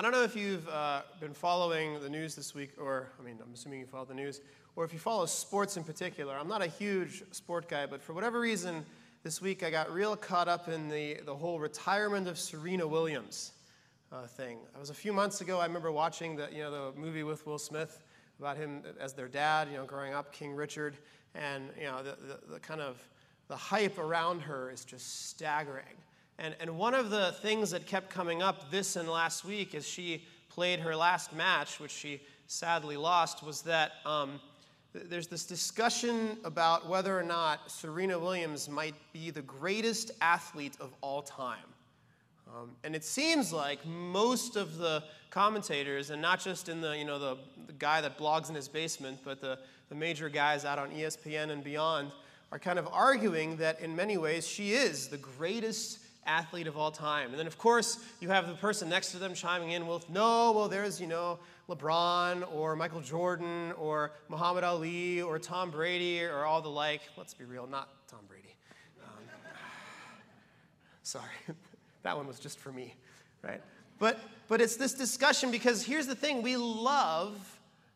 I don't know if you've been following the news this week, or, I mean, I'm assuming you follow the news, or if you follow sports in particular. I'm not a huge sport guy, but for whatever reason, this week I got real caught up in the whole retirement of Serena Williams thing. It was a few months ago. I remember watching the movie with Will Smith about him as their dad, growing up, King Richard, and the kind of the hype around her is just staggering. And one of the things that kept coming up this and last week as she played her last match, which she sadly lost, was that there's this discussion about whether or not Serena Williams might be the greatest athlete of all time. And it seems like most of the commentators, and not just in the guy that blogs in his basement, but the major guys out on ESPN and beyond, are kind of arguing that in many ways she is the greatest athlete of all time. And then, of course, you have the person next to them chiming in with, no, well, there's, LeBron or Michael Jordan or Muhammad Ali or Tom Brady or all the like. Let's be real, not Tom Brady. Sorry, that one was just for me, right? But it's this discussion, because here's the thing, we love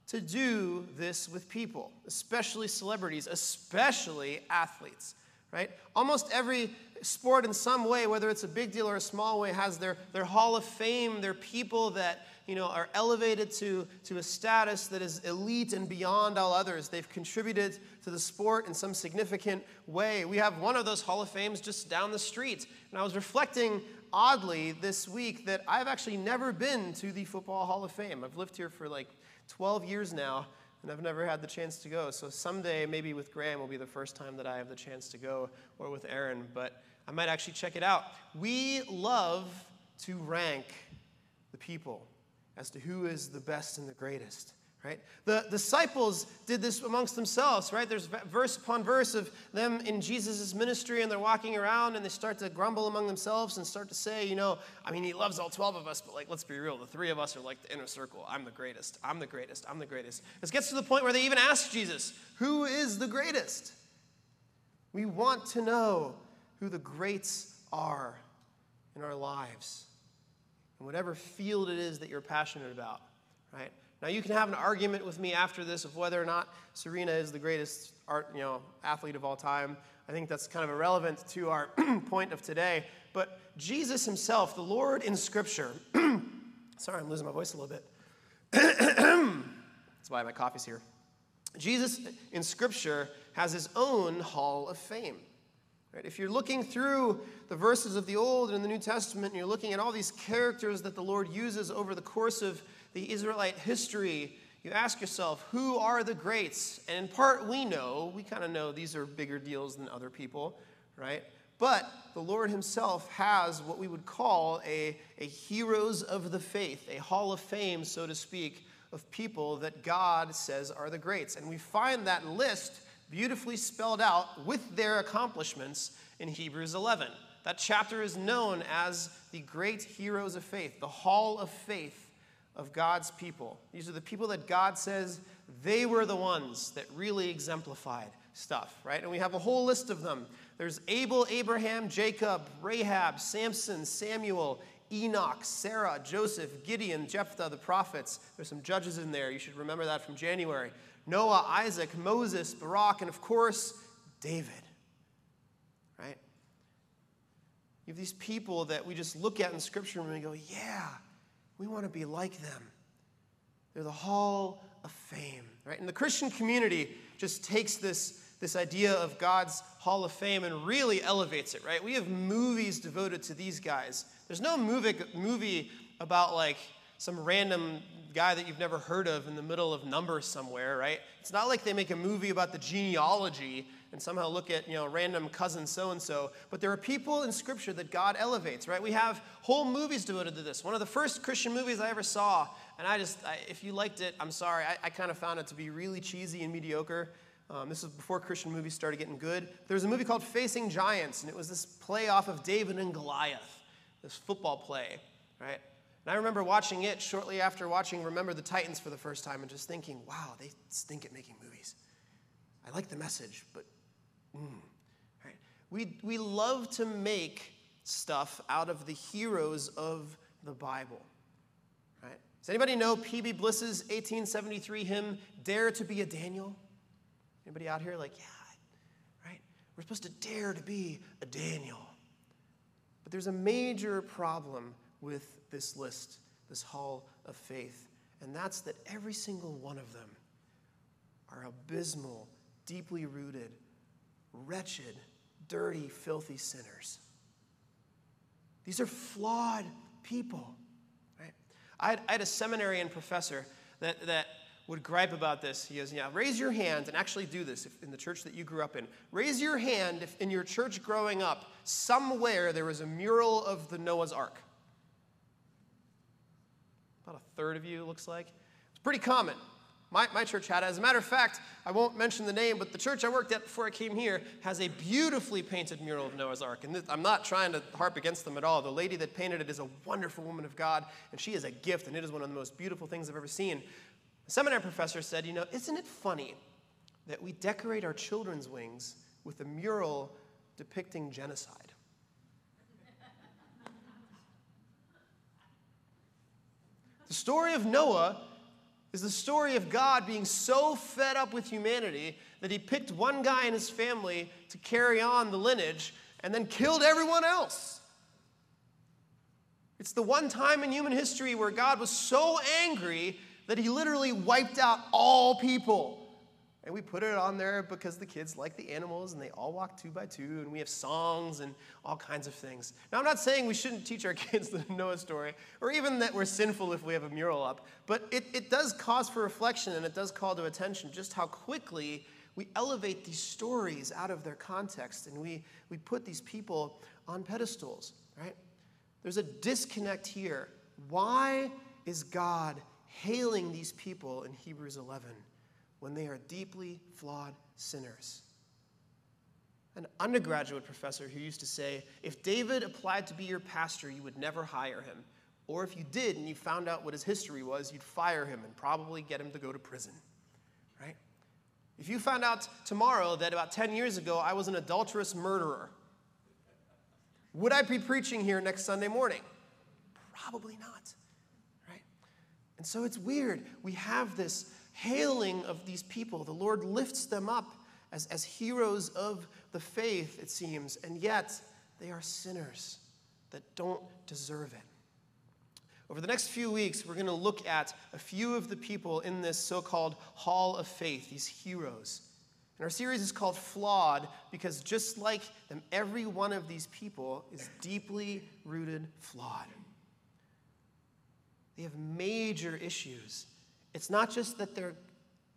to do this with people, especially celebrities, especially athletes. Right? Almost every sport in some way, whether it's a big deal or a small way, has their Hall of Fame, their people that are elevated to a status that is elite and beyond all others. They've contributed to the sport in some significant way. We have one of those Hall of Fames just down the street. And I was reflecting oddly this week that I've actually never been to the Football Hall of Fame. I've lived here for like 12 years now, and I've never had the chance to go. So someday, maybe with Graham, will be the first time that I have the chance to go, or with Aaron, but I might actually check it out. We love to rank the people as to who is the best and the greatest, right? The disciples did this amongst themselves, right? There's verse upon verse of them in Jesus' ministry, and they're walking around, and they start to grumble among themselves and start to say, I mean, he loves all 12 of us, but like, let's be real. The three of us are like the inner circle. I'm the greatest. I'm the greatest. I'm the greatest. This gets to the point where they even ask Jesus, who is the greatest? We want to know who the greats are in our lives, in whatever field it is that you're passionate about, right? Now, you can have an argument with me after this of whether or not Serena is the greatest athlete of all time. I think that's kind of irrelevant to our point of today. But Jesus himself, the Lord in Scripture, sorry, I'm losing my voice a little bit. That's why my coffee's here. Jesus in Scripture has his own Hall of Fame. Right? If you're looking through the verses of the Old and the New Testament, and you're looking at all these characters that the Lord uses over the course of the Israelite history, you ask yourself, who are the greats? And in part, we kind of know these are bigger deals than other people, right? But the Lord himself has what we would call a heroes of the faith, a Hall of Fame, so to speak, of people that God says are the greats. And we find that list beautifully spelled out with their accomplishments in Hebrews 11. That chapter is known as the Great Heroes of Faith, the Hall of Faith of God's people. These are the people that God says they were the ones that really exemplified stuff, right? And we have a whole list of them. There's Abel, Abraham, Jacob, Rahab, Samson, Samuel, Enoch, Sarah, Joseph, Gideon, Jephthah, the prophets. There's some judges in there. You should remember that from January. Noah, Isaac, Moses, Barak, and of course, David, right? You have these people that we just look at in Scripture and we go, yeah, we want to be like them. They're the Hall of Fame, right? And the Christian community just takes this idea of God's Hall of Fame and really elevates it, right? We have movies devoted to these guys. There's no movie about like some random guy that you've never heard of in the middle of Numbers somewhere, right? It's not like they make a movie about the genealogy and somehow look at, random cousin so-and-so. But there are people in Scripture that God elevates, right? We have whole movies devoted to this. One of the first Christian movies I ever saw, and if you liked it, I'm sorry. I kind of found it to be really cheesy and mediocre. This was before Christian movies started getting good. There was a movie called Facing Giants, and it was this play off of David and Goliath, this football play, right? And I remember watching it shortly after watching Remember the Titans for the first time and just thinking, wow, they stink at making movies. I like the message, but right. We love to make stuff out of the heroes of the Bible. Does anybody know P.B. Bliss's 1873 hymn, Dare to be a Daniel? Anybody out here like, yeah, right? We're supposed to dare to be a Daniel. But there's a major problem with this list, this hall of faith, and that's that every single one of them are abysmal, deeply rooted, wretched, dirty, filthy sinners. These are flawed people, right? I had a seminarian professor that would gripe about this. He goes, yeah, raise your hand, and actually do this if in the church that you grew up in. Raise your hand if in your church growing up, somewhere there was a mural of the Noah's Ark. About a third of you, it looks like. It's pretty common. My church had it. As a matter of fact, I won't mention the name, but the church I worked at before I came here has a beautifully painted mural of Noah's Ark. And I'm not trying to harp against them at all. The lady that painted it is a wonderful woman of God, and she is a gift, and it is one of the most beautiful things I've ever seen. The seminary professor said, you know, isn't it funny that we decorate our children's wings with a mural depicting genocide? The story of Noah is the story of God being so fed up with humanity that he picked one guy in his family to carry on the lineage and then killed everyone else. It's the one time in human history where God was so angry that he literally wiped out all people. And we put it on there because the kids like the animals and they all walk two by two and we have songs and all kinds of things. Now, I'm not saying we shouldn't teach our kids the Noah story or even that we're sinful if we have a mural up, but it does cause for reflection and it does call to attention just how quickly we elevate these stories out of their context and we put these people on pedestals, right? There's a disconnect here. Why is God hailing these people in Hebrews 11? When they are deeply flawed sinners. An undergraduate professor who used to say, if David applied to be your pastor, you would never hire him. Or if you did and you found out what his history was, you'd fire him and probably get him to go to prison, right? If you found out tomorrow that about 10 years ago I was an adulterous murderer, would I be preaching here next Sunday morning? Probably not, right? And so it's weird. We have this hailing of these people. The Lord lifts them up as heroes of the faith, it seems, and yet they are sinners that don't deserve it. Over the next few weeks, we're going to look at a few of the people in this so-called Hall of Faith, these heroes. And our series is called Flawed because just like them, every one of these people is deeply rooted flawed. They have major issues. It's not just that they're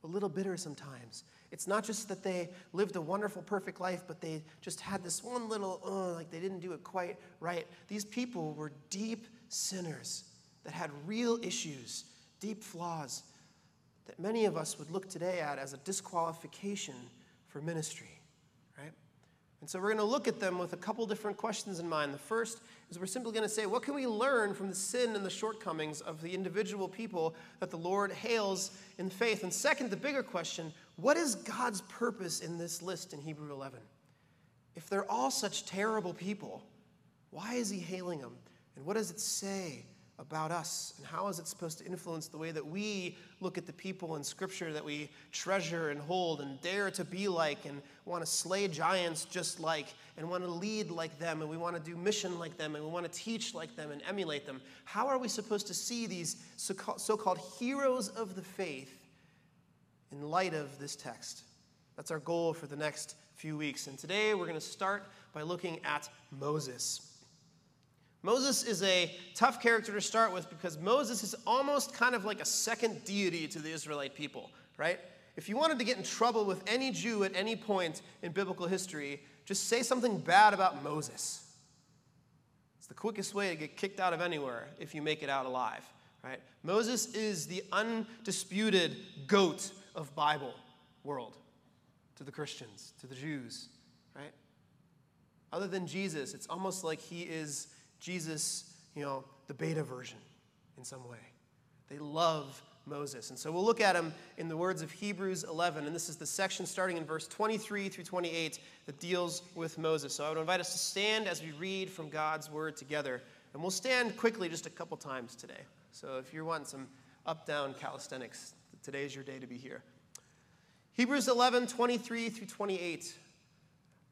a little bitter sometimes. It's not just that they lived a wonderful, perfect life, but they just had this one little, like they didn't do it quite right. These people were deep sinners that had real issues, deep flaws that many of us would look today at as a disqualification for ministry, right? And so we're going to look at them with a couple different questions in mind. The first is we're simply going to say, what can we learn from the sin and the shortcomings of the individual people that the Lord hails in faith? And second, the bigger question, what is God's purpose in this list in Hebrews 11? If they're all such terrible people, why is he hailing them? And what does it say about us? And how is it supposed to influence the way that we look at the people in Scripture that we treasure and hold and dare to be like and want to slay giants just like and want to lead like them and we want to do mission like them and we want to teach like them and emulate them? How are we supposed to see these so-called heroes of the faith in light of this text? That's our goal for the next few weeks. And today we're going to start by looking at Moses. Moses is a tough character to start with because Moses is almost kind of like a second deity to the Israelite people, right? If you wanted to get in trouble with any Jew at any point in biblical history, just say something bad about Moses. It's the quickest way to get kicked out of anywhere if you make it out alive, right? Moses is the undisputed goat of Bible world to the Christians, to the Jews, right? Other than Jesus, it's almost like he is Jesus, you know, the beta version in some way. They love Moses. And so we'll look at him in the words of Hebrews 11. And this is the section starting in verse 23 through 28 that deals with Moses. So I would invite us to stand as we read from God's word together. And we'll stand quickly just a couple times today. So if you're wanting some up-down calisthenics, today's your day to be here. Hebrews 11, 23 through 28.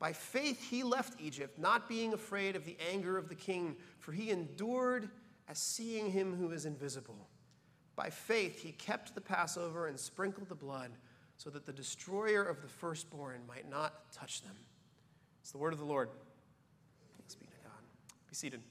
By faith he left Egypt, not being afraid of the anger of the king, for he endured as seeing him who is invisible. By faith he kept the Passover and sprinkled the blood, so that the destroyer of the firstborn might not touch them. It's the word of the Lord. Thanks be to God. Be seated.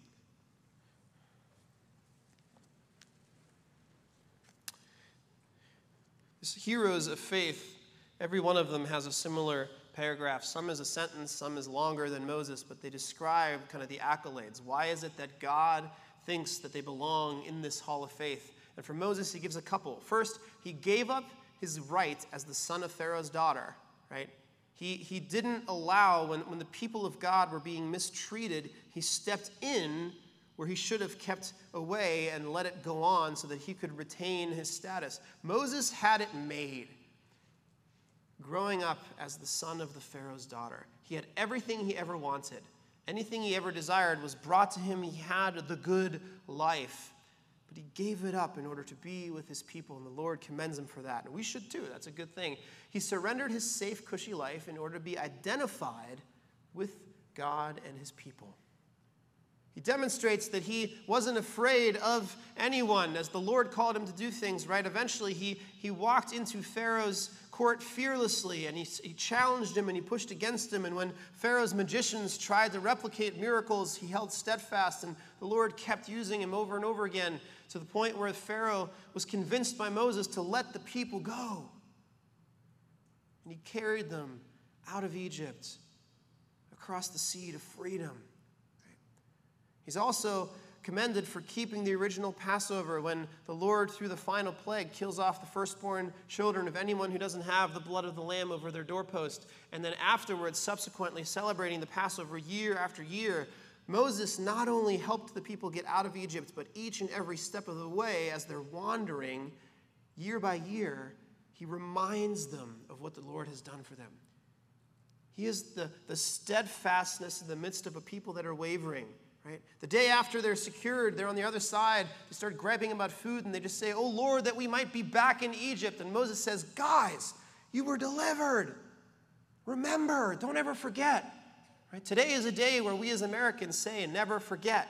These heroes of faith, every one of them has a similar paragraph. Some is a sentence, some is longer than Moses, but they describe kind of the accolades. Why is it that God thinks that they belong in this hall of faith? And for Moses, he gives a couple. First, he gave up his right as the son of Pharaoh's daughter, right? He didn't allow, when the people of God were being mistreated, he stepped in where he should have kept away and let it go on so that he could retain his status. Moses had it made, growing up as the son of the Pharaoh's daughter. He had everything he ever wanted. Anything he ever desired was brought to him. He had the good life. But he gave it up in order to be with his people, and the Lord commends him for that. And we should too. That's a good thing. He surrendered his safe, cushy life in order to be identified with God and his people. He demonstrates that he wasn't afraid of anyone as the Lord called him to do things, right? Eventually, he walked into Pharaoh's court fearlessly, and he challenged him, and he pushed against him. And when Pharaoh's magicians tried to replicate miracles, he held steadfast, and the Lord kept using him over and over again to the point where Pharaoh was convinced by Moses to let the people go. And he carried them out of Egypt, across the sea to freedom. He's also commended for keeping the original Passover when the Lord, through the final plague, kills off the firstborn children of anyone who doesn't have the blood of the lamb over their doorpost. And then afterwards, subsequently celebrating the Passover year after year, Moses not only helped the people get out of Egypt, but each and every step of the way, as they're wandering year by year, he reminds them of what the Lord has done for them. He is the steadfastness in the midst of a people that are wavering. Right? The day after they're secured, they're on the other side, they start griping about food, and they just say, "Oh Lord, that we might be back in Egypt." And Moses says, "Guys, you were delivered. Remember, don't ever forget." Right? Today is a day where we as Americans say, "Never forget."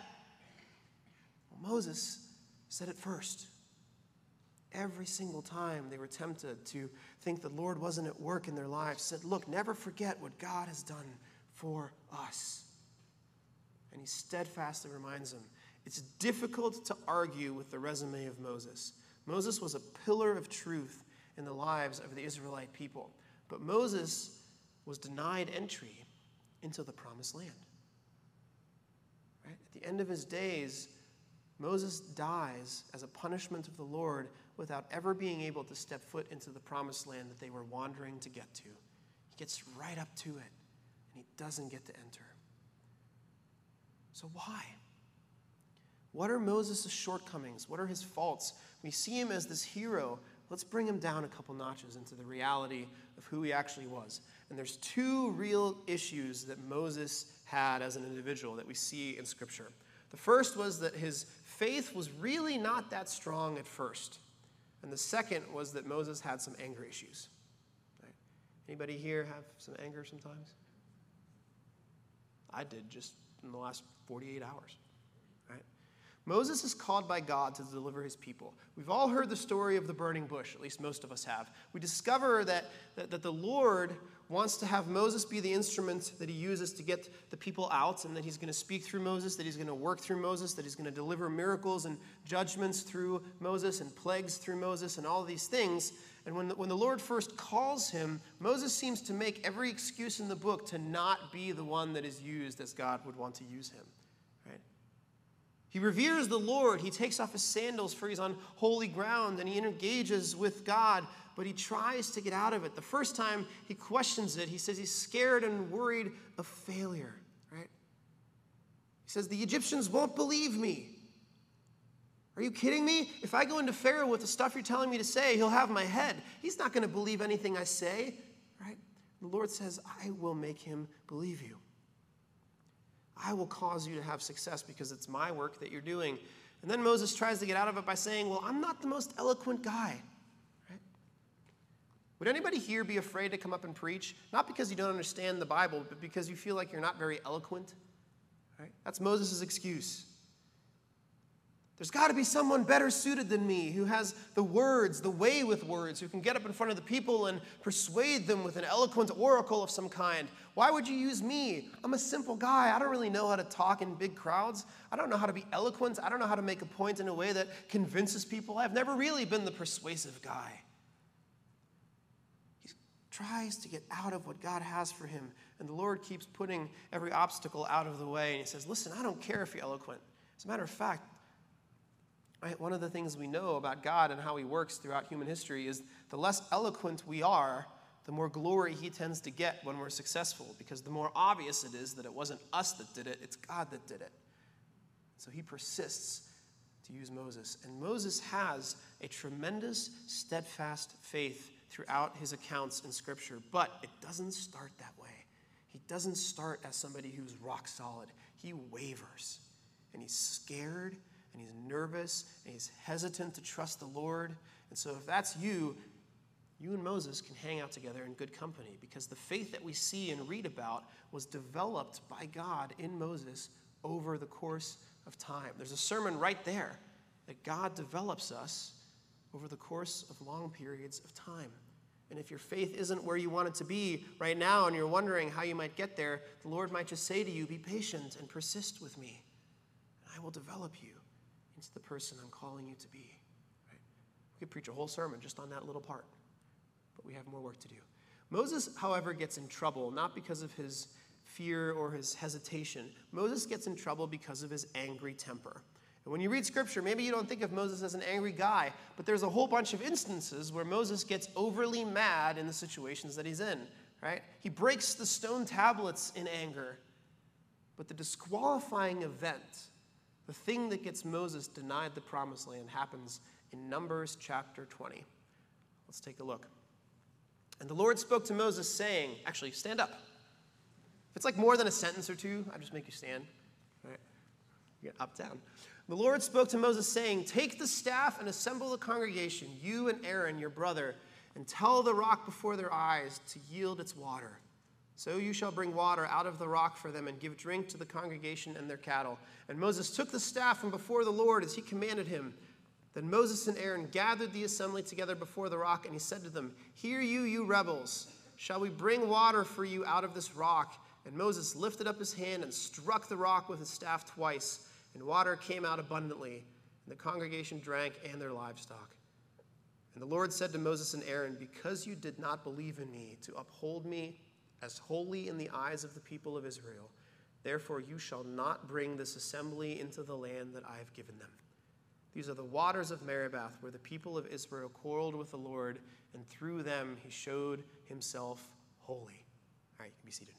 Well, Moses said it first. Every single time they were tempted to think the Lord wasn't at work in their lives, said, "Look, never forget what God has done for us." And he steadfastly reminds him. It's difficult to argue with the resume of Moses. Moses was a pillar of truth in the lives of the Israelite people. But Moses was denied entry into the promised land. Right? At the end of his days, Moses dies as a punishment of the Lord without ever being able to step foot into the promised land that they were wandering to get to. He gets right up to it, and he doesn't get to enter. So why? What are Moses' shortcomings? What are his faults? We see him as this hero. Let's bring him down a couple notches into the reality of who he actually was. And there's two real issues that Moses had as an individual that we see in Scripture. The first was that his faith was really not that strong at first. And the second was that Moses had some anger issues. Right? Anybody here have some anger sometimes? I did just in the last 48 hours, right? Moses is called by God to deliver his people. We've all heard the story of the burning bush, at least most of us have. We discover that the Lord wants to have Moses be the instrument that he uses to get the people out, and that he's going to speak through Moses, that he's going to work through Moses, that he's going to deliver miracles and judgments through Moses and plagues through Moses and all these things. And when the Lord first calls him, Moses seems to make every excuse in the book to not be the one that is used as God would want to use him. Right? He reveres the Lord. He takes off his sandals, for he's on holy ground, and he engages with God, but he tries to get out of it. The first time he questions it, he says he's scared and worried of failure, right? He says, the Egyptians won't believe me. Are you kidding me? If I go into Pharaoh with the stuff you're telling me to say, he'll have my head. He's not going to believe anything I say, right? The Lord says, I will make him believe you. I will cause you to have success because it's my work that you're doing. And then Moses tries to get out of it by saying, well, I'm not the most eloquent guy. Right? Would anybody here be afraid to come up and preach? Not because you don't understand the Bible, but because you feel like you're not very eloquent. Right? That's Moses' excuse. There's got to be someone better suited than me who has the words, the way with words, who can get up in front of the people and persuade them with an eloquent oracle of some kind. Why would you use me? I'm a simple guy. I don't really know how to talk in big crowds. I don't know how to be eloquent. I don't know how to make a point in a way that convinces people. I've never really been the persuasive guy. He tries to get out of what God has for him, and the Lord keeps putting every obstacle out of the way, and he says, listen, I don't care if you're eloquent. As a matter of fact, one of the things we know about God and how he works throughout human history is the less eloquent we are, the more glory he tends to get when we're successful, because the more obvious it is that it wasn't us that did it, it's God that did it. So he persists to use Moses. And Moses has a tremendous, steadfast faith throughout his accounts in Scripture, but it doesn't start that way. He doesn't start as somebody who's rock solid. He wavers, and he's scared, and he's nervous, and he's hesitant to trust the Lord. And so if that's you, you and Moses can hang out together in good company, because the faith that we see and read about was developed by God in Moses over the course of time. There's a sermon right there that God develops us over the course of long periods of time. And if your faith isn't where you want it to be right now and you're wondering how you might get there, the Lord might just say to you, be patient and persist with me, and I will develop you into the person I'm calling you to be. Right? We could preach a whole sermon just on that little part, but we have more work to do. Moses, however, gets in trouble, not because of his fear or his hesitation. Moses gets in trouble because of his angry temper. And when you read Scripture, maybe you don't think of Moses as an angry guy, but there's a whole bunch of instances where Moses gets overly mad in the situations that he's in. Right? He breaks the stone tablets in anger, but the disqualifying event, the thing that gets Moses denied the promised land, happens in Numbers chapter 20. Let's take a look. And the Lord spoke to Moses, saying, actually, stand up. If it's like more than a sentence or two, I just make you stand. All right? You get up, down. The Lord spoke to Moses, saying, take the staff and assemble the congregation, you and Aaron, your brother, and tell the rock before their eyes to yield its water. So you shall bring water out of the rock for them and give drink to the congregation and their cattle. And Moses took the staff from before the Lord as he commanded him. Then Moses and Aaron gathered the assembly together before the rock, and he said to them, hear you, you rebels. Shall we bring water for you out of this rock? And Moses lifted up his hand and struck the rock with his staff twice, and water came out abundantly. And the congregation drank and their livestock. And the Lord said to Moses and Aaron, because you did not believe in me to uphold me as holy in the eyes of the people of Israel, therefore you shall not bring this assembly into the land that I have given them. These are the waters of Meribah, where the people of Israel quarreled with the Lord, and through them he showed himself holy. All right, you can be seated.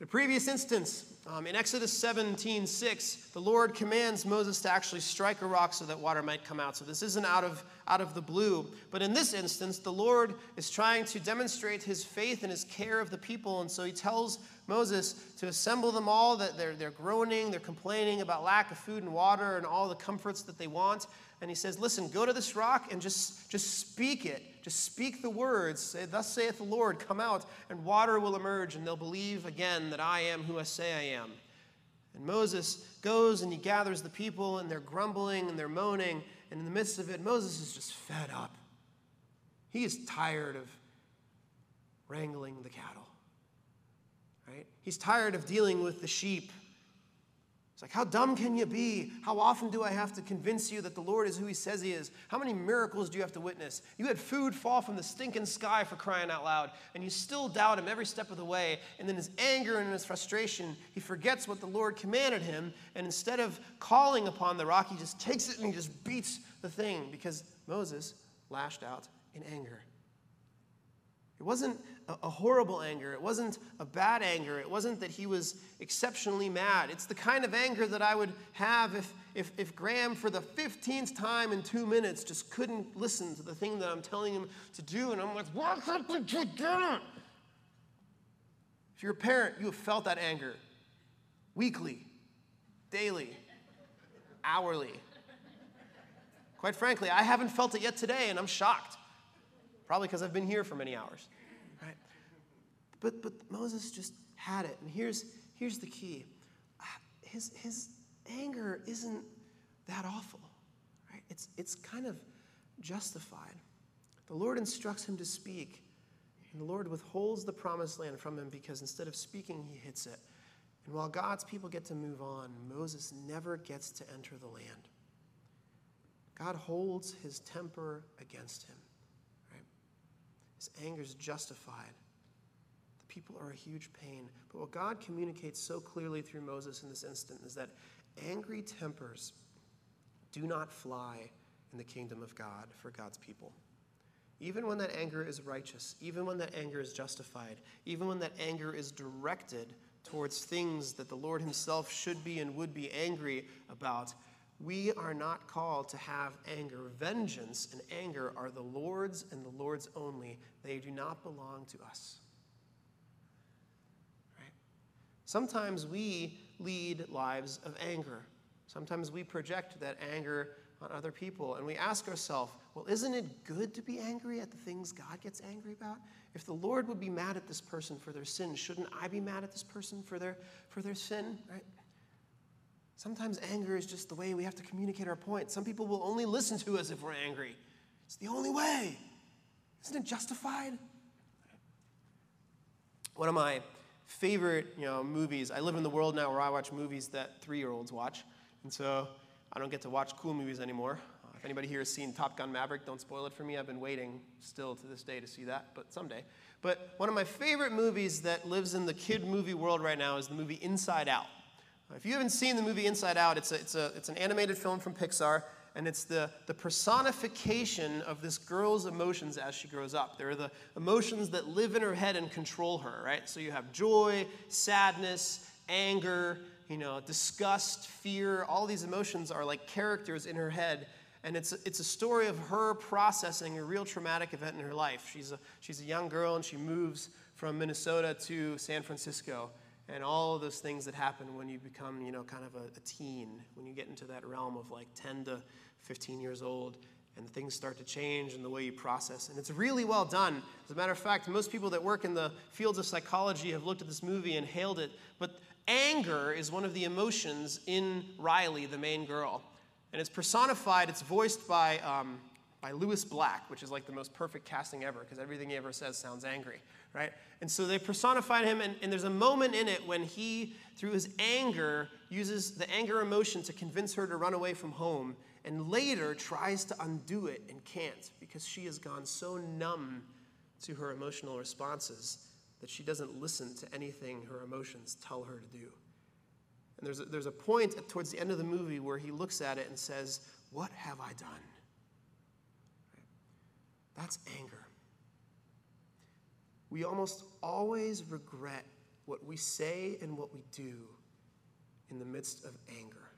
The previous instance, in Exodus 17:6, the Lord commands Moses to actually strike a rock so that water might come out. So this isn't out of the blue. But in this instance, the Lord is trying to demonstrate his faith and his care of the people. And so he tells Moses to assemble them all, that they're groaning, they're complaining about lack of food and water and all the comforts that they want. And he says, listen, go to this rock and just speak it. Just speak the words. Say, thus saith the Lord, come out, and water will emerge, and they'll believe again that I am who I say I am. And Moses goes and he gathers the people, and they're grumbling and they're moaning. And in the midst of it, Moses is just fed up. He is tired of wrangling the cattle. Right? He's tired of dealing with the sheep. It's like, how dumb can you be? How often do I have to convince you that the Lord is who he says he is? How many miracles do you have to witness? You had food fall from the stinking sky, for crying out loud, and you still doubt him every step of the way. And in his anger and in his frustration, he forgets what the Lord commanded him. And instead of calling upon the rock, he just takes it and he just beats the thing, because Moses lashed out in anger. It wasn't a horrible anger. It wasn't a bad anger. It wasn't that he was exceptionally mad. It's the kind of anger that I would have if Graham, for the 15th time in 2 minutes, just couldn't listen to the thing that I'm telling him to do. And I'm like, why did you do it? If you're a parent, you have felt that anger weekly, daily, hourly. Quite frankly, I haven't felt it yet today, and I'm shocked. Probably because I've been here for many hours, right? But Moses just had it. And here's the key. His anger isn't that awful, right? It's kind of justified. The Lord instructs him to speak, and the Lord withholds the promised land from him because instead of speaking, he hits it. And while God's people get to move on, Moses never gets to enter the land. God holds his temper against him. His anger is justified. The people are a huge pain. But what God communicates so clearly through Moses in this instant is that angry tempers do not fly in the kingdom of God for God's people. Even when that anger is righteous, even when that anger is justified, even when that anger is directed towards things that the Lord himself should be and would be angry about, we are not called to have anger. Vengeance and anger are the Lord's and the Lord's only. They do not belong to us. Right? Sometimes we lead lives of anger. Sometimes we project that anger on other people. And we ask ourselves, well, isn't it good to be angry at the things God gets angry about? If the Lord would be mad at this person for their sin, shouldn't I be mad at this person for their sin? Right? Sometimes anger is just the way we have to communicate our point. Some people will only listen to us if we're angry. It's the only way. Isn't it justified? One of my favorite, movies, I live in the world now where I watch movies that 3-year-olds watch. And so I don't get to watch cool movies anymore. If anybody here has seen Top Gun Maverick, don't spoil it for me. I've been waiting still to this day to see that, but someday. But one of my favorite movies that lives in the kid movie world right now is the movie Inside Out. If you haven't seen the movie Inside Out, it's an animated film from Pixar, and it's the personification of this girl's emotions as she grows up. There are the emotions that live in her head and control her, right? So you have joy, sadness, anger, disgust, fear. All these emotions are like characters in her head, and it's a story of her processing a real traumatic event in her life. She's a young girl, and she moves from Minnesota to San Francisco. And all of those things that happen when you become, kind of a teen, when you get into that realm of like 10 to 15 years old, and things start to change in the way you process. And it's really well done. As a matter of fact, most people that work in the fields of psychology have looked at this movie and hailed it. But anger is one of the emotions in Riley, the main girl. And it's personified, it's voiced by Lewis Black, which is like the most perfect casting ever, because everything he ever says sounds angry, right? And so they personified him, and there's a moment in it when he, through his anger, uses the anger emotion to convince her to run away from home, and later tries to undo it and can't, because she has gone so numb to her emotional responses that she doesn't listen to anything her emotions tell her to do. And there's a point towards the end of the movie where he looks at it and says, "What have I done?" That's anger. We almost always regret what we say and what we do in the midst of anger.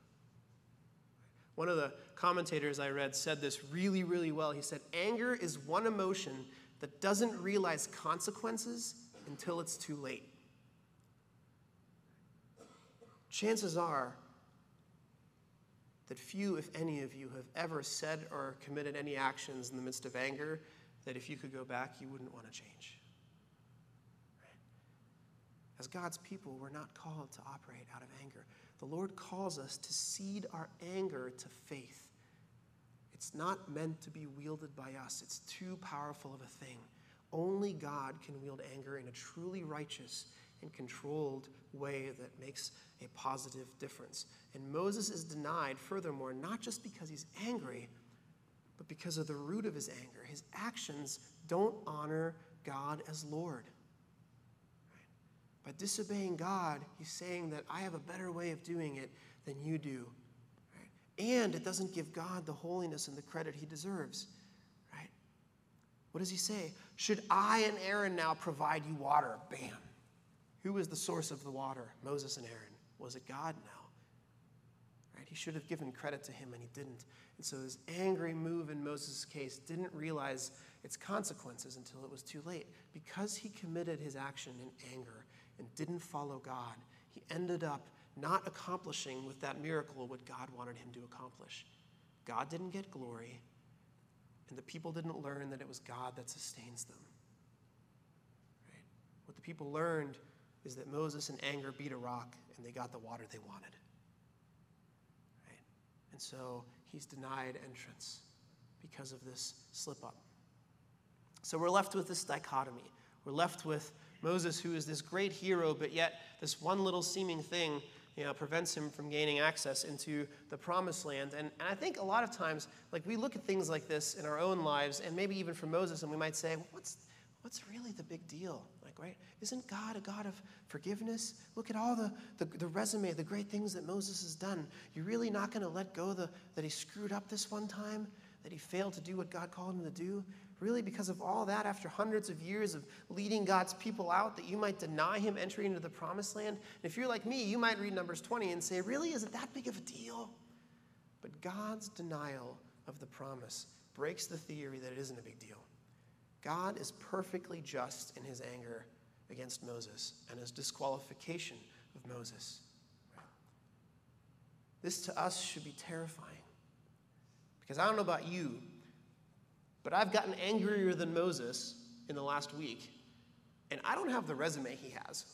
One of the commentators I read said this really, really well. He said, anger is one emotion that doesn't realize consequences until it's too late. Chances are that few, if any of you, have ever said or committed any actions in the midst of anger that if you could go back, you wouldn't want to change. Right? As God's people, we're not called to operate out of anger. The Lord calls us to cede our anger to faith. It's not meant to be wielded by us. It's too powerful of a thing. Only God can wield anger in a truly righteous and controlled way that makes a positive difference. And Moses is denied, furthermore, not just because he's angry, but because of the root of his anger. His actions don't honor God as Lord. By disobeying God, he's saying that I have a better way of doing it than you do. And it doesn't give God the holiness and the credit he deserves. Right? What does he say? Should I and Aaron now provide you water? Bam. Who is the source of the water? Moses and Aaron. Was it God now? Right? He should have given credit to him, and he didn't. And so this angry move in Moses' case didn't realize its consequences until it was too late. Because he committed his action in anger and didn't follow God, he ended up not accomplishing with that miracle what God wanted him to accomplish. God didn't get glory, and the people didn't learn that it was God that sustains them. Right? What the people learned is that Moses in anger beat a rock, and they got the water they wanted. Right? And so he's denied entrance because of this slip-up. So we're left with this dichotomy. We're left with Moses, who is this great hero, but yet this one little seeming thing, you know, prevents him from gaining access into the promised land. And I think a lot of times, like, we look at things like this in our own lives, and maybe even for Moses, and we might say, what's really the big deal? Like, right? Isn't God a God of forgiveness? Look at all the resume, the great things that Moses has done. You're really not going to let go that he screwed up this one time, that he failed to do what God called him to do? Really, because of all that, after hundreds of years of leading God's people out, that you might deny him entry into the promised land? And if you're like me, you might read Numbers 20 and say, really, is it that big of a deal? But God's denial of the promise breaks the theory that it isn't a big deal. God is perfectly just in his anger against Moses and his disqualification of Moses. This to us should be terrifying. Because I don't know about you, but I've gotten angrier than Moses in the last week, and I don't have the resume he has.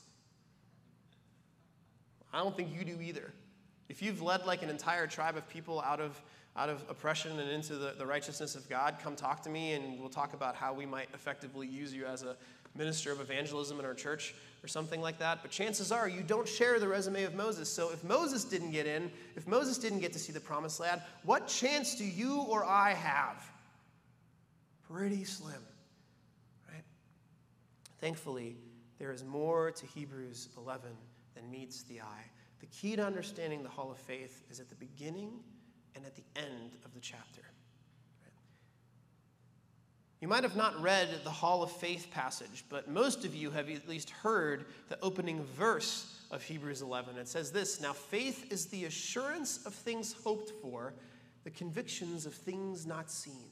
I don't think you do either. If you've led like an entire tribe of people out of oppression and into the righteousness of God, come talk to me, and we'll talk about how we might effectively use you as a minister of evangelism in our church or something like that. But chances are you don't share the resume of Moses. So if Moses didn't get in, if Moses didn't get to see the promised land, what chance do you or I have? Pretty slim, right? Thankfully, there is more to Hebrews 11 than meets the eye. The key to understanding the Hall of Faith is at the beginning and at the end of the chapter. Right? You might have not read the Hall of Faith passage, but most of you have at least heard the opening verse of Hebrews 11. It says this, "Now faith is the assurance of things hoped for, the convictions of things not seen."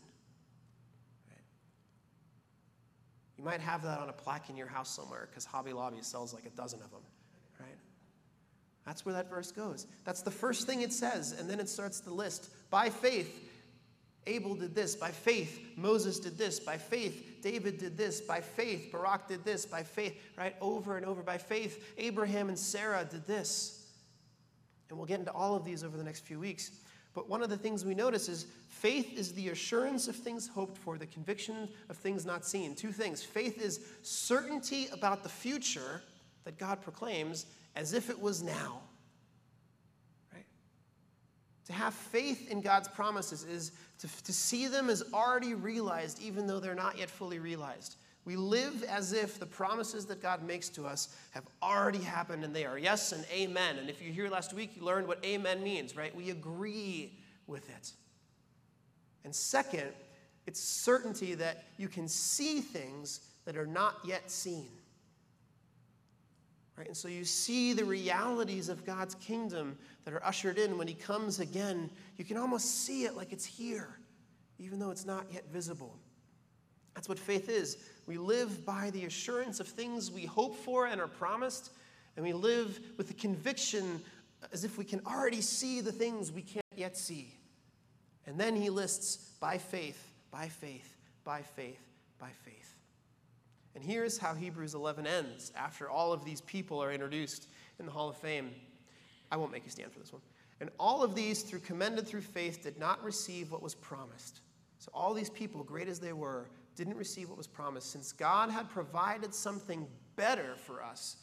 You might have that on a plaque in your house somewhere because Hobby Lobby sells like a dozen of them, right? That's where that verse goes. That's the first thing it says, and then it starts the list. By faith, Abel did this. By faith, Moses did this. By faith, David did this. By faith, Barak did this. By faith, right? Over and over. By faith, Abraham and Sarah did this. And we'll get into all of these over the next few weeks. But one of the things we notice is faith is the assurance of things hoped for, the conviction of things not seen. Two things. Faith is certainty about the future that God proclaims as if it was now. Right? To have faith in God's promises is to see them as already realized, even though they're not yet fully realized. We live as if the promises that God makes to us have already happened, and they are yes and amen. And if you were here last week, you learned what amen means, right? We agree with it. And second, it's certainty that you can see things that are not yet seen. Right? And so you see the realities of God's kingdom that are ushered in when he comes again. You can almost see it like it's here, even though it's not yet visible. That's what faith is. We live by the assurance of things we hope for and are promised, and we live with the conviction as if we can already see the things we can't yet see. And then he lists by faith, by faith, by faith, by faith. And here's how Hebrews 11 ends after all of these people are introduced in the Hall of Fame. I won't make you stand for this one. And all of these, through commended through faith, did not receive what was promised. So all these people, great as they were, didn't receive what was promised, since God had provided something better for us,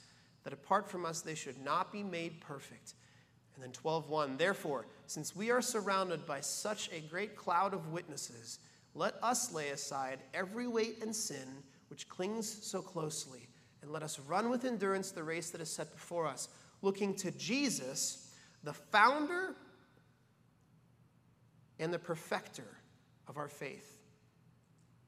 that apart from us they should not be made perfect. And then 12:1, therefore, since we are surrounded by such a great cloud of witnesses, let us lay aside every weight and sin which clings so closely, and let us run with endurance the race that is set before us, looking to Jesus, the founder and the perfecter of our faith,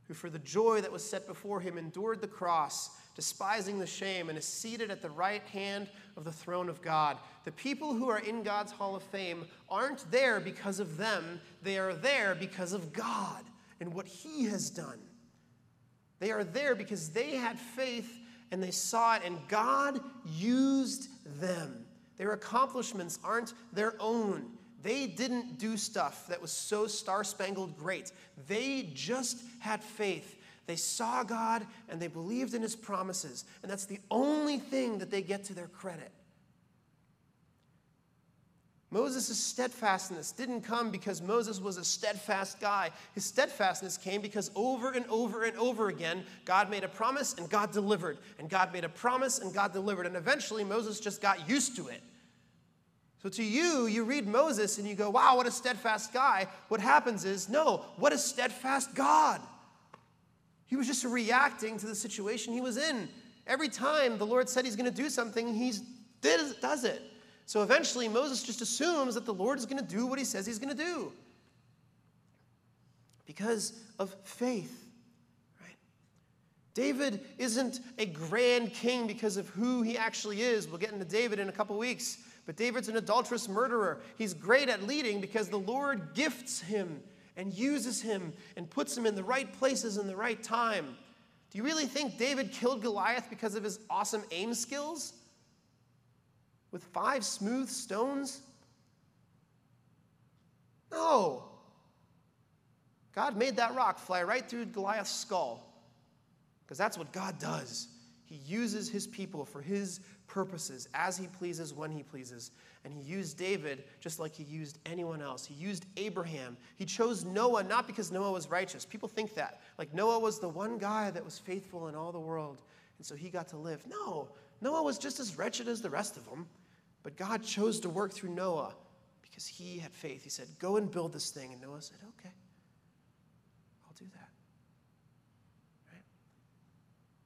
who for the joy that was set before him endured the cross, despising the shame, and is seated at the right hand of the throne of God. The people who are in God's Hall of Fame aren't there because of them. They are there because of God and what he has done. They are there because they had faith and they saw it, and God used them. Their accomplishments aren't their own. They didn't do stuff that was so star-spangled great. They just had faith. They saw God, and they believed in his promises. And that's the only thing that they get to their credit. Moses' steadfastness didn't come because Moses was a steadfast guy. His steadfastness came because over and over and over again, God made a promise, and God delivered. And God made a promise, and God delivered. And eventually, Moses just got used to it. So to you, you read Moses and you go, wow, what a steadfast guy. What happens is, no, what a steadfast God. He was just reacting to the situation he was in. Every time the Lord said he's going to do something, he does it. So eventually Moses just assumes that the Lord is going to do what he says he's going to do. Because of faith. David isn't a grand king because of who he actually is. We'll get into David in a couple weeks. But David's an adulterous murderer. He's great at leading because the Lord gifts him and uses him and puts him in the right places in the right time. Do you really think David killed Goliath because of his awesome aim skills? With 5 smooth stones? No. God made that rock fly right through Goliath's skull. Because that's what God does. He uses his people for his purposes, as he pleases, when he pleases. And he used David just like he used anyone else. He used Abraham. He chose Noah not because Noah was righteous. People think that. Like Noah was the one guy that was faithful in all the world, and so he got to live. No, Noah was just as wretched as the rest of them. But God chose to work through Noah because he had faith. He said, go and build this thing. And Noah said, okay, I'll do that.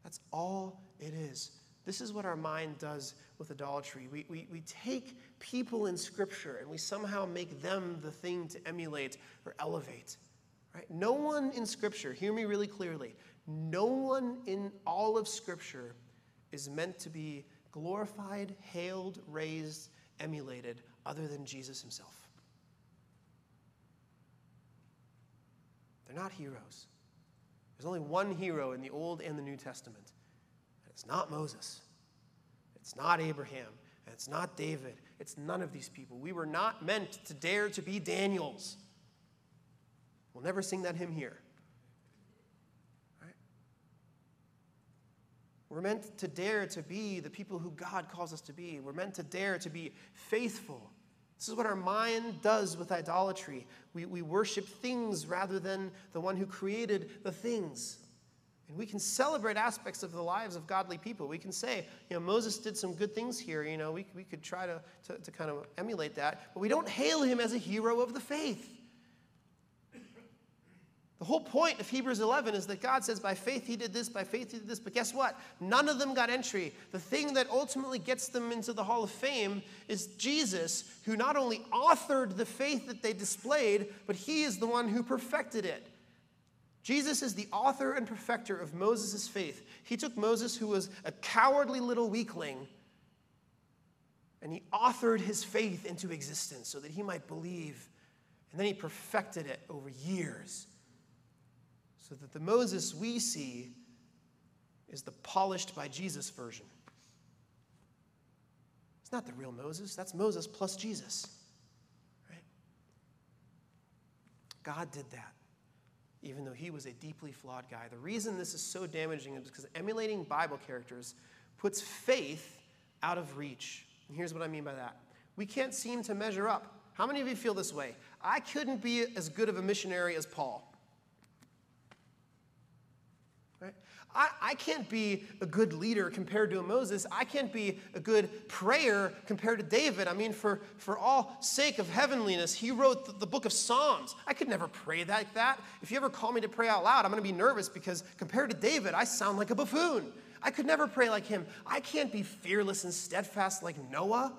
That's all it is. This is what our mind does with idolatry. We take people in Scripture and we somehow make them the thing to emulate or elevate. Right? No one in Scripture, hear me really clearly, no one in all of Scripture is meant to be glorified, hailed, raised, emulated, other than Jesus himself. They're not heroes. There's only one hero in the Old and the New Testament. And it's not Moses. It's not Abraham. And it's not David. It's none of these people. We were not meant to dare to be Daniels. We'll never sing that hymn here. Right? We're meant to dare to be the people who God calls us to be. We're meant to dare to be faithful. This is what our mind does with idolatry. We worship things rather than the one who created the things. And we can celebrate aspects of the lives of godly people. We can say, you know, Moses did some good things here. You know, we could try to kind of emulate that. But we don't hail him as a hero of the faith. The whole point of Hebrews 11 is that God says, by faith he did this, by faith he did this. But guess what? None of them got entry. The thing that ultimately gets them into the Hall of Fame is Jesus, who not only authored the faith that they displayed, but he is the one who perfected it. Jesus is the author and perfecter of Moses' faith. He took Moses, who was a cowardly little weakling, and he authored his faith into existence so that he might believe. And then he perfected it over years. So that the Moses we see is the polished by Jesus version. It's not the real Moses. That's Moses plus Jesus. Right? God did that, even though he was a deeply flawed guy. The reason this is so damaging is because emulating Bible characters puts faith out of reach. And here's what I mean by that. We can't seem to measure up. How many of you feel this way? I couldn't be as good of a missionary as Paul. Right? I can't be a good leader compared to a Moses. I can't be a good prayer compared to David. I mean, for all sake of heavenliness, he wrote the book of Psalms. I could never pray like that. If you ever call me to pray out loud, I'm going to be nervous because compared to David, I sound like a buffoon. I could never pray like him. I can't be fearless and steadfast like Noah.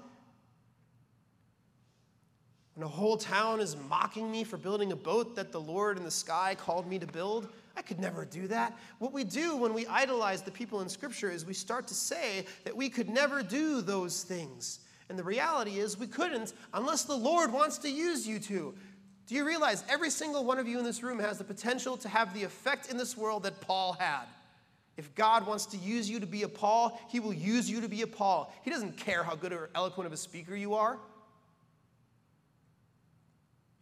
When a whole town is mocking me for building a boat that the Lord in the sky called me to build, I could never do that. What we do when we idolize the people in Scripture is we start to say that we could never do those things. And the reality is we couldn't unless the Lord wants to use you to. Do you realize every single one of you in this room has the potential to have the effect in this world that Paul had? If God wants to use you to be a Paul, he will use you to be a Paul. He doesn't care how good or eloquent of a speaker you are.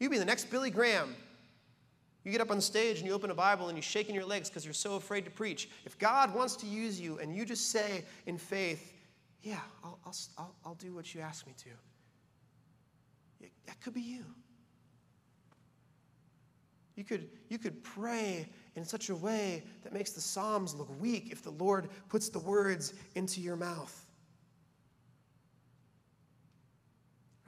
You can be the next Billy Graham. You get up on stage and you open a Bible and you're shaking your legs because you're so afraid to preach. If God wants to use you and you just say in faith, yeah, I'll do what you ask me to, that could be you. You could pray in such a way that makes the Psalms look weak if the Lord puts the words into your mouth.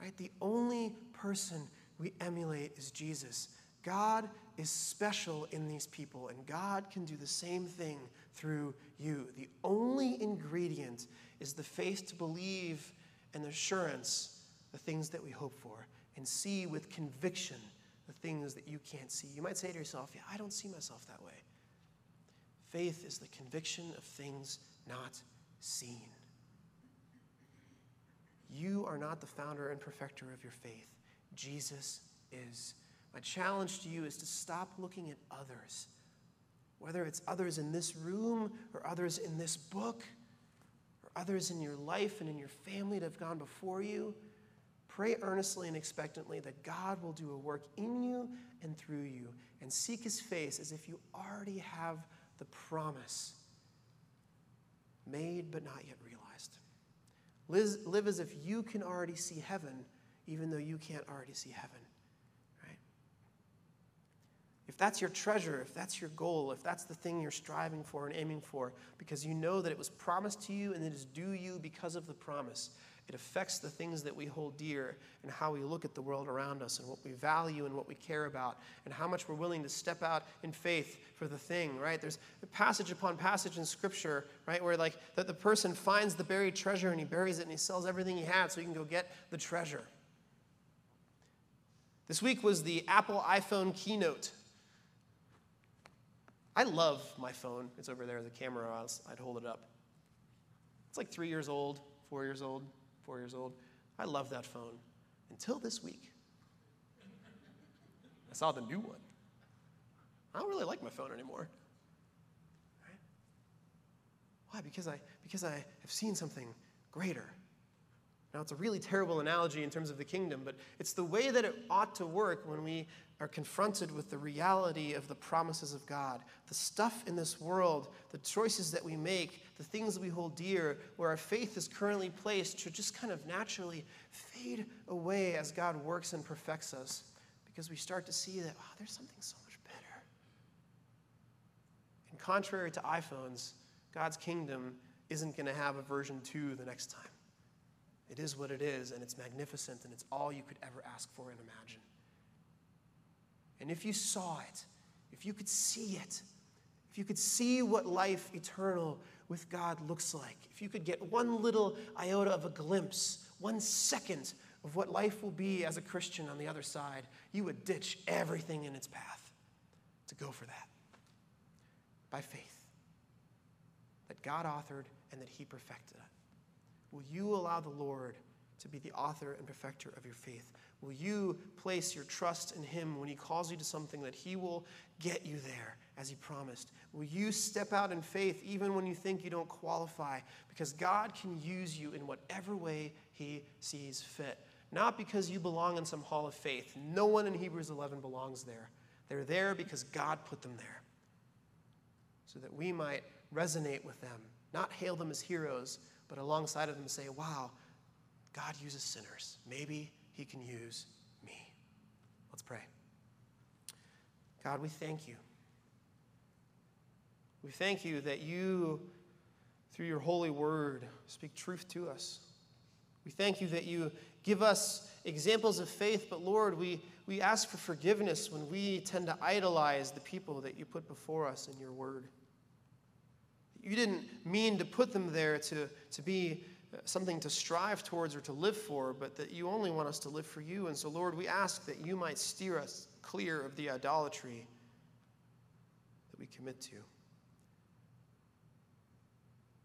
Right? The only person we emulate is Jesus. God is special in these people, and God can do the same thing through you. The only ingredient is the faith to believe and the assurance, the things that we hope for, and see with conviction the things that you can't see. You might say to yourself, yeah, I don't see myself that way. Faith is the conviction of things not seen. You are not the founder and perfecter of your faith. Jesus is. My challenge to you is to stop looking at others, whether it's others in this room or others in this book or others in your life and in your family that have gone before you. Pray earnestly and expectantly that God will do a work in you and through you, and seek his face as if you already have the promise made but not yet realized. Live as if you can already see heaven, even though you can't already see heaven. If that's your treasure, if that's your goal, if that's the thing you're striving for and aiming for, because you know that it was promised to you and it is due you because of the promise, it affects the things that we hold dear and how we look at the world around us and what we value and what we care about and how much we're willing to step out in faith for the thing, right? There's passage upon passage in Scripture, right, where like that the person finds the buried treasure and he buries it and he sells everything he had so he can go get the treasure. This week was the Apple iPhone keynote. I love my phone. It's over there, the camera, I'd hold it up. It's like 3 years old, 4 years old, 4 years old. I love that phone until this week. I saw the new one. I don't really like my phone anymore. Right? Why? Because I have seen something greater. Now, it's a really terrible analogy in terms of the kingdom, but it's the way that it ought to work when we are confronted with the reality of the promises of God. The stuff in this world, the choices that we make, the things that we hold dear, where our faith is currently placed, should just kind of naturally fade away as God works and perfects us, because we start to see that, wow, there's something so much better. And contrary to iPhones, God's kingdom isn't going to have a version 2 the next time. It is what it is, and it's magnificent, and it's all you could ever ask for and imagine. And if you saw it, if you could see it, if you could see what life eternal with God looks like, if you could get one little iota of a glimpse, 1 second of what life will be as a Christian on the other side, you would ditch everything in its path to go for that by faith that God authored and that he perfected it. Will you allow the Lord to be the author and perfecter of your faith? Will you place your trust in him when he calls you to something that he will get you there as he promised? Will you step out in faith even when you think you don't qualify? Because God can use you in whatever way he sees fit. Not because you belong in some hall of faith. No one in Hebrews 11 belongs there. They're there because God put them there, so that we might resonate with them, not hail them as heroes, but alongside of them say, wow, God uses sinners. Maybe he can use me. Let's pray. God, we thank you. We thank you that you, through your holy word, speak truth to us. We thank you that you give us examples of faith, but Lord, we ask for forgiveness when we tend to idolize the people that you put before us in your word. You didn't mean to put them there to be something to strive towards or to live for, but that you only want us to live for you. And so, Lord, we ask that you might steer us clear of the idolatry that we commit to.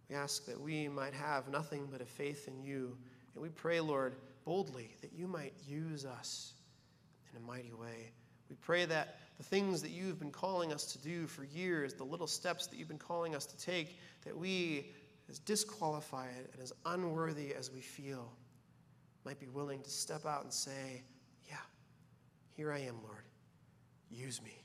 We ask that we might have nothing but a faith in you. And we pray, Lord, boldly that you might use us in a mighty way. We pray that the things that you've been calling us to do for years, the little steps that you've been calling us to take, that we, as disqualified and as unworthy as we feel, might be willing to step out and say, yeah, here I am, Lord. Use me.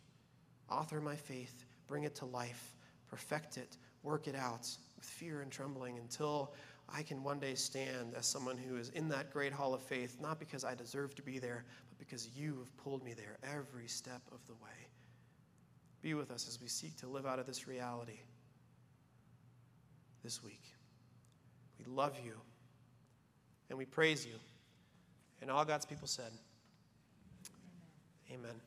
Author my faith. Bring it to life. Perfect it. Work it out with fear and trembling until I can one day stand as someone who is in that great hall of faith, not because I deserve to be there, but because you have pulled me there every step of the way. Be with us as we seek to live out of this reality this week. We love you, and we praise you. And all God's people said, amen.